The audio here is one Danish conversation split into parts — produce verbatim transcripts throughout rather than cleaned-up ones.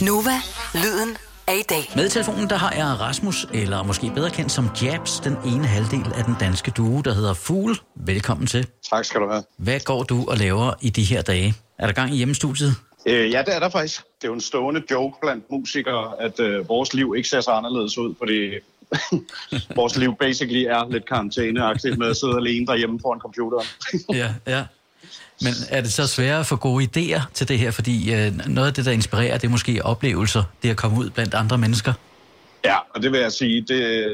Nova, lyden af i dag. Med i telefonen, der har jeg Rasmus, eller måske bedre kendt som Jabs, den ene halvdel af den danske duo, der hedder Fugl. Velkommen til. Tak skal du have. Hvad går du og laver i de her dage? Er der gang i hjemmestudiet? Øh, ja, det er der faktisk. Det er jo en stående joke blandt musikere, at øh, vores liv ikke ser så anderledes ud, fordi vores liv basically er lidt karantæneagtigt med at sidde alene derhjemme foran computeren. ja, ja. Men er det så sværere at få gode idéer til det her? Fordi øh, noget af det, der inspirerer, det er måske oplevelser, det at komme ud blandt andre mennesker. Ja, og det vil jeg sige, det,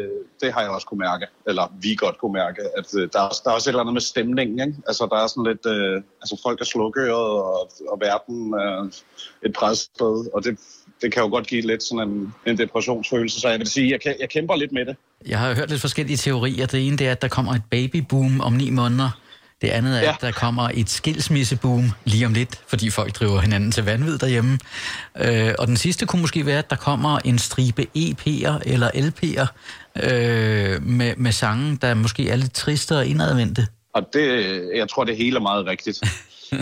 det har jeg også kunne mærke, eller vi godt kunne mærke, at øh, der, er, der er også et eller andet med stemningen, ikke? Altså, der er sådan lidt, øh, altså folk er slukøret, og, og verden er øh, et pressted, og det, det kan jo godt give lidt sådan en, en depressionsfølelse, så jeg vil sige, jeg, jeg kæmper lidt med det. Jeg har hørt lidt forskellige teorier. Det ene det er, at der kommer et babyboom om ni måneder. Det andet er, ja. At der kommer et skilsmisseboom lige om lidt, fordi folk driver hinanden til vanvid derhjemme. Øh, og den sidste kunne måske være, at der kommer en stribe E P'er eller L P'er øh, med, med sange, der måske er lidt triste og indadvendte. Og det, jeg tror, det hele er meget rigtigt.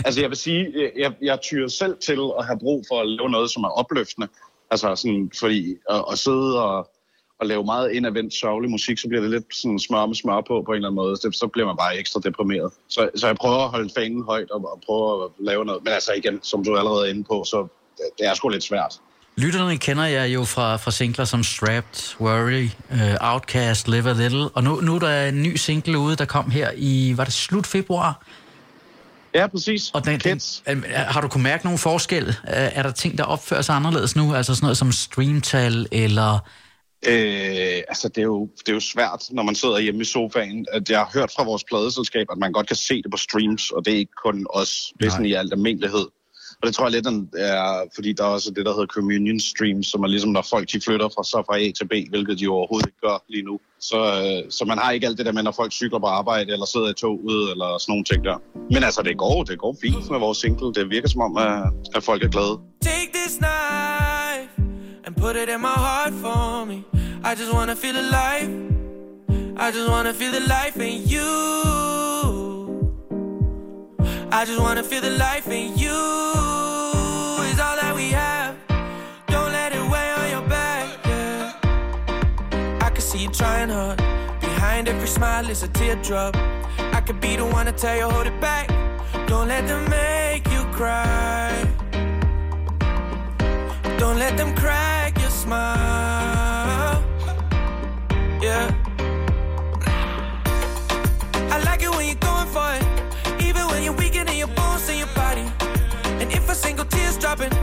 Altså jeg vil sige, jeg, jeg tyrer selv til at have brug for at lave noget, som er opløftende. Altså sådan, fordi at, at sidde og... og lave meget indadvendt sørgelig musik, så bliver det lidt sådan smør med smør på på en eller anden måde. Så bliver man bare ekstra deprimeret. Så, så jeg prøver at holde fanen højt og, og prøver at lave noget. Men altså igen, som du allerede er inde på, så det, det er sgu lidt svært. Lytterne kender jeg jo fra, fra singler som Strapped, Worry, uh, Outcast, Live a Little. Og nu, nu er der en ny single ude, der kom her i, var det slut februar? Ja, præcis. Og den, Kids. Den, har du kunnet mærke nogle forskel? Er der ting, der opfører sig anderledes nu? Altså sådan noget som streamtal eller... Øh, altså det er, jo, det er jo svært, når man sidder hjemme i sofaen. At jeg har hørt fra vores pladeselskab, at man godt kan se det på streams, og det er ikke kun os, det er sådan i al almindelighed. Og det tror jeg lidt er, fordi der er også det, der hedder communion streams, som er ligesom, når folk de flytter fra, så fra A til B, hvilket de overhovedet ikke gør lige nu. Så, øh, så man har ikke alt det der med, når folk cykler på arbejde, eller sidder i toget, eller sådan nogle ting der. Men altså, det går, det går fint med vores single. Det virker som om, at, at folk er glade. Take this knife and put it in my heart for me. I just wanna feel alive. I just wanna feel the life in you. I just wanna feel the life in you. It's all that we have. Don't let it weigh on your back, yeah. I can see you trying hard. Behind every smile is a teardrop. I could be the one to tell you hold it back. Don't let them make you cry. Don't let them crack your smile, yeah. I like it when you're going for it, even when you're weakening in your bones and your body. And if a single tear's dropping,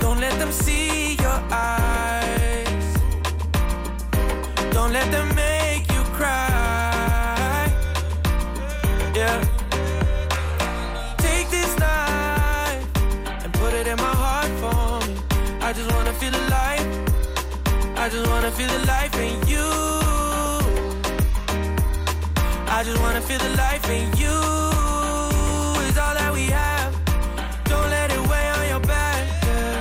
don't let them see your eyes. Don't let them make you cry, yeah. I just wanna feel alive. I just wanna feel the life in you. I just wanna feel the life in you. It's all that we have. Don't let it weigh on your back, yeah.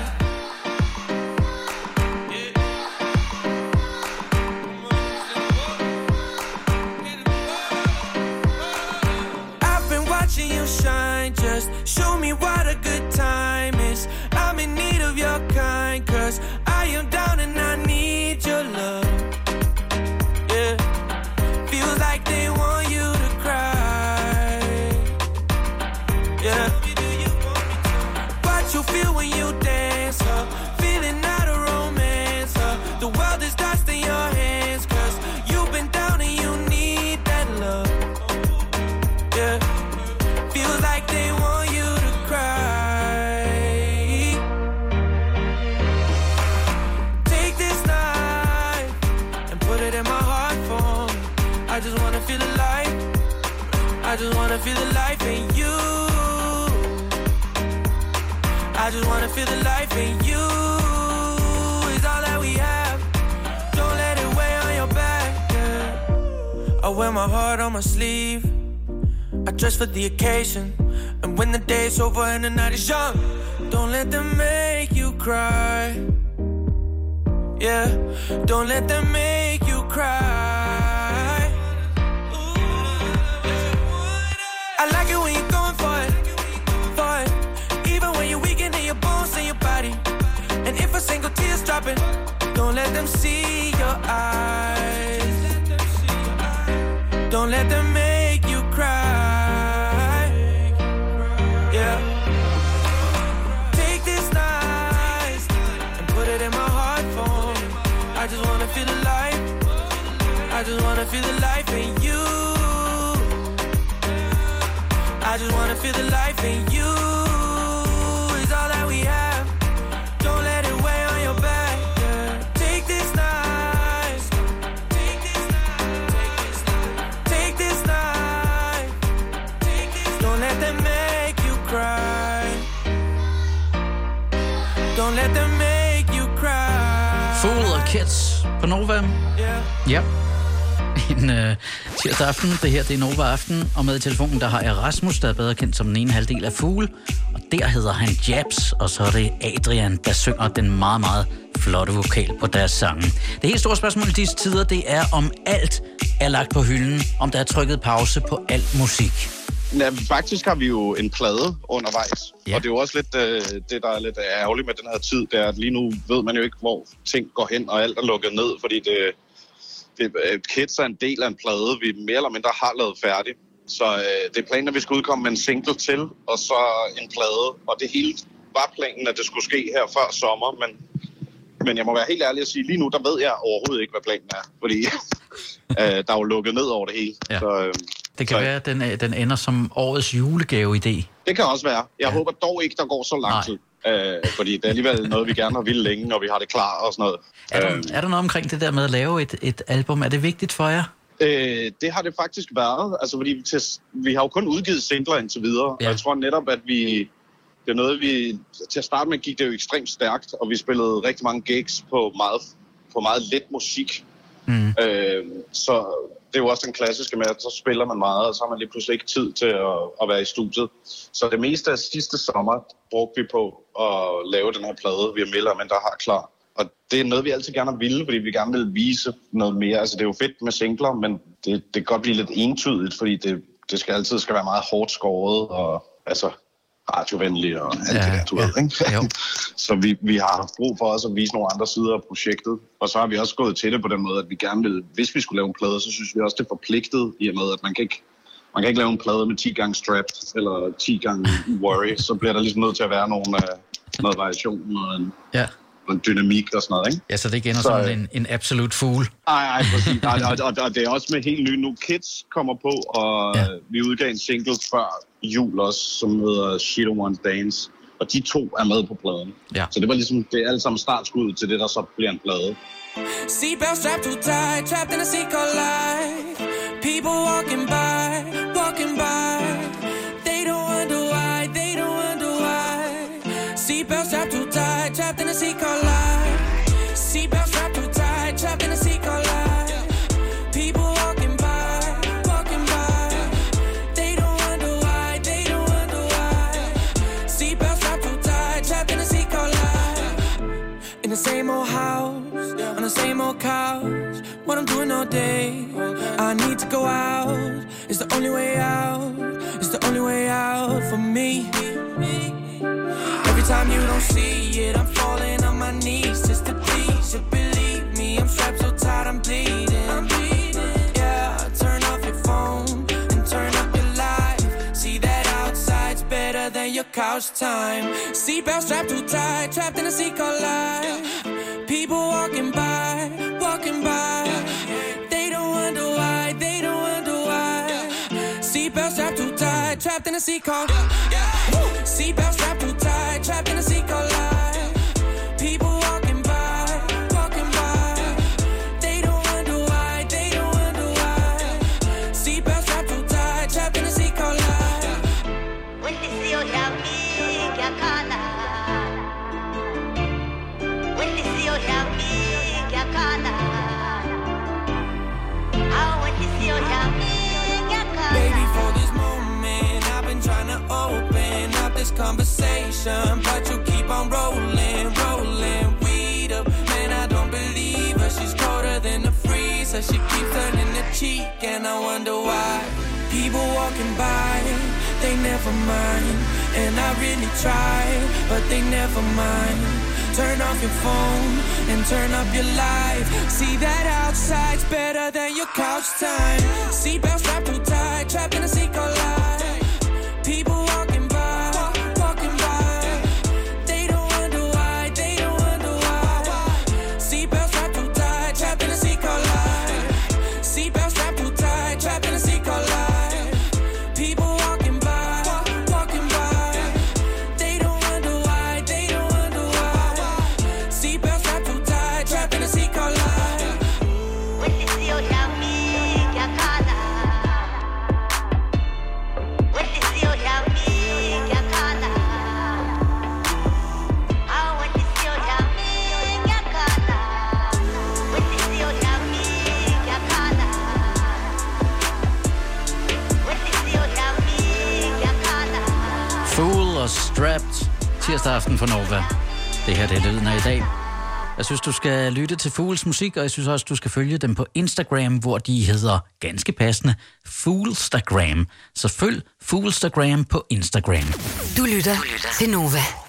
I've been watching you shine. Just show me what a good time is. I'm in need of your kind, 'cause I am down and I need your love. Yeah, feels like they want you to cry. Yeah, what you feel when you dance, huh? Feeling out of romance, huh? The world is dust in your hands, 'cause you've been down and you need that love. Yeah, feels like they want you to cry. I just wanna feel alive. I just wanna feel the life in you. I just wanna feel the life in you. It's all that we have. Don't let it weigh on your back, yeah. I wear my heart on my sleeve. I dress for the occasion. And when the day's over and the night is young, don't let them make you cry. Yeah, don't let them make you cry. I like it when you're going for it, for it. Even when you're weakening in your bones and your body. And if a single happen. Don't let them see your eyes. Don't let them make you cry. Yeah. Take this night and put it in my heart phone. I just wanna feel alive. I just wanna feel the life in you. I just wanna feel the life in you. Is all that we have. Don't let them make you cry. Fugl og Kids på Nova. Yeah. Ja. En øh, tirsdag aften. Det her, det er Nova Aften. Og med i telefonen, der har jeg Rasmus, der er bedre kendt som den ene halvdel af Fugl. Og der hedder han Jabs. Og så er det Adrian, der synger den meget, meget flotte vokal på deres sange. Det helt store spørgsmål i disse tider, det er, om alt er lagt på hylden. Om der er trykket pause på alt musik. Ja, faktisk har vi jo en plade undervejs, ja. Og det er jo også lidt øh, det, der er lidt ærgerligt med den her tid, det er, at lige nu ved man jo ikke, hvor ting går hen, og alt er lukket ned, fordi det, det, Kids er en del af en plade, vi mere eller mindre har lavet færdig. Så øh, det er planen, at vi skal udkomme med en single til, og så en plade, og det hele var planen, at det skulle ske her før sommer, men, men jeg må være helt ærlig at sige, lige nu, der ved jeg overhovedet ikke, hvad planen er, fordi øh, der er jo lukket ned over det hele, ja. så... Øh, Det kan så. være, at den, den ender som årets julegave-idé. Det kan også være. Jeg ja. håber dog ikke, der går så lang tid. Øh, fordi det er alligevel noget, vi gerne har ville længe, når vi har det klar og sådan noget. Er der, øh. er der noget omkring det der med at lave et, et album? Er det vigtigt for jer? Øh, det har det faktisk været. Altså, fordi vi, til, vi har jo kun udgivet singler indtil videre. Ja. Og jeg tror netop, at vi... Det er noget, vi... Til at starte med gik det jo ekstremt stærkt, og vi spillede rigtig mange gigs på meget, på meget let musik. Mm. Øh, så... Det er jo også den klassiske med, at så spiller man meget, og så har man lige pludselig ikke tid til at, at være i studiet. Så det meste af sidste sommer brugte vi på at lave den her plade, vi er melder, men der har klar. Og det er noget, vi altid gerne ville, fordi vi gerne vil vise noget mere. Altså, det er jo fedt med singler, men det, det kan godt blive lidt entydigt, fordi det, det skal altid skal være meget hårdt skåret og altså radiovenligt og alt ja, det der, du ja, ved, ikke? Så vi, vi har haft brug for også at vise nogle andre sider af projektet. Og så har vi også gået til det på den måde, at vi gerne ville... Hvis vi skulle lave en plade, så synes vi også, det er forpligtet i og med, at man kan ikke, man kan ikke lave en plade med ti gange strapped eller ti gange worry. Så bliver der ligesom nødt til at være nogle, noget variation og en, ja. en dynamik og sådan noget, ikke? Ja, så det gælder sådan en, en absolut Fugl. Nej, nej, præcis. Ej, og, og, og det er også med helt nye nu. Kids kommer på, og ja. vi udgav en single før jul også, som hedder Shiro and Dance. Og de to er med på pladen. Ja. Så det var ligesom, det er alle sammen startskud til det, der så bliver en plade. Seatbelt strapped too tight, trapped in a seatbelt light. People walking by, walking by. They don't wonder why, they don't wonder why. Seatbelt strapped too tight, trapped in a seatbelt light. Seatbelt strapped too tight, trapped in a seatbelt light. People walking by, walking by. They don't wonder why, they don't wonder why. Seatbelt strapped too tight, trapped in a seatbelt light. In the same old house. On the same old couch, what I'm doing all day. I need to go out. It's the only way out. It's the only way out for me. Every time you don't see it, I'm falling on my knees just to please you. Believe me, I'm strapped so tight, I'm bleeding. I'm bleeding. Yeah, turn off your phone and turn up your life. See that outside's better than your couch time. Seatbelt strapped too tight, trapped in a seat called life. People walking by, walking by. They don't wonder why, they don't wonder why. Seatbelt strapped too tight, trapped in a seat car. Seatbelt strapped too tight, trapped in a seat car line. People walking by, walking by. They don't wonder why, they don't wonder why. Seatbelt strapped too tight, trapped in a seat car line. With the seal down, big yakana. Baby, for this moment, I've been trying to open up this conversation, but you keep on rolling, rolling weed up. Man, I don't believe her. She's colder than a freezer. She keeps turning the cheek, and I wonder why. People walking by, they never mind, and I really try, but they never mind. Turn off your phone and turn up your life. See that outside's better than your couch time. Seatbelt strapped too tight, trapped in a seat called life. People walking by, walking by. They don't wonder why, they don't wonder why. Seatbelt strapped too tight, trapped in a seat called life. Seatbelt strapped too tight, trapped in a seat called life. People walking by, walking by. They don't wonder why, they don't wonder why. Seatbelt strapped too tight, trapped in a seat called life. Fugl og Strapped, tirsdag aften for Nova. Det her, det er lyden af i dag. Jeg synes, du skal lytte til Fugls musik, og jeg synes også, du skal følge dem på Instagram, hvor de hedder ganske passende Foolstagram. Så følg Foolstagram på Instagram. Du lytter, du lytter. til Nova.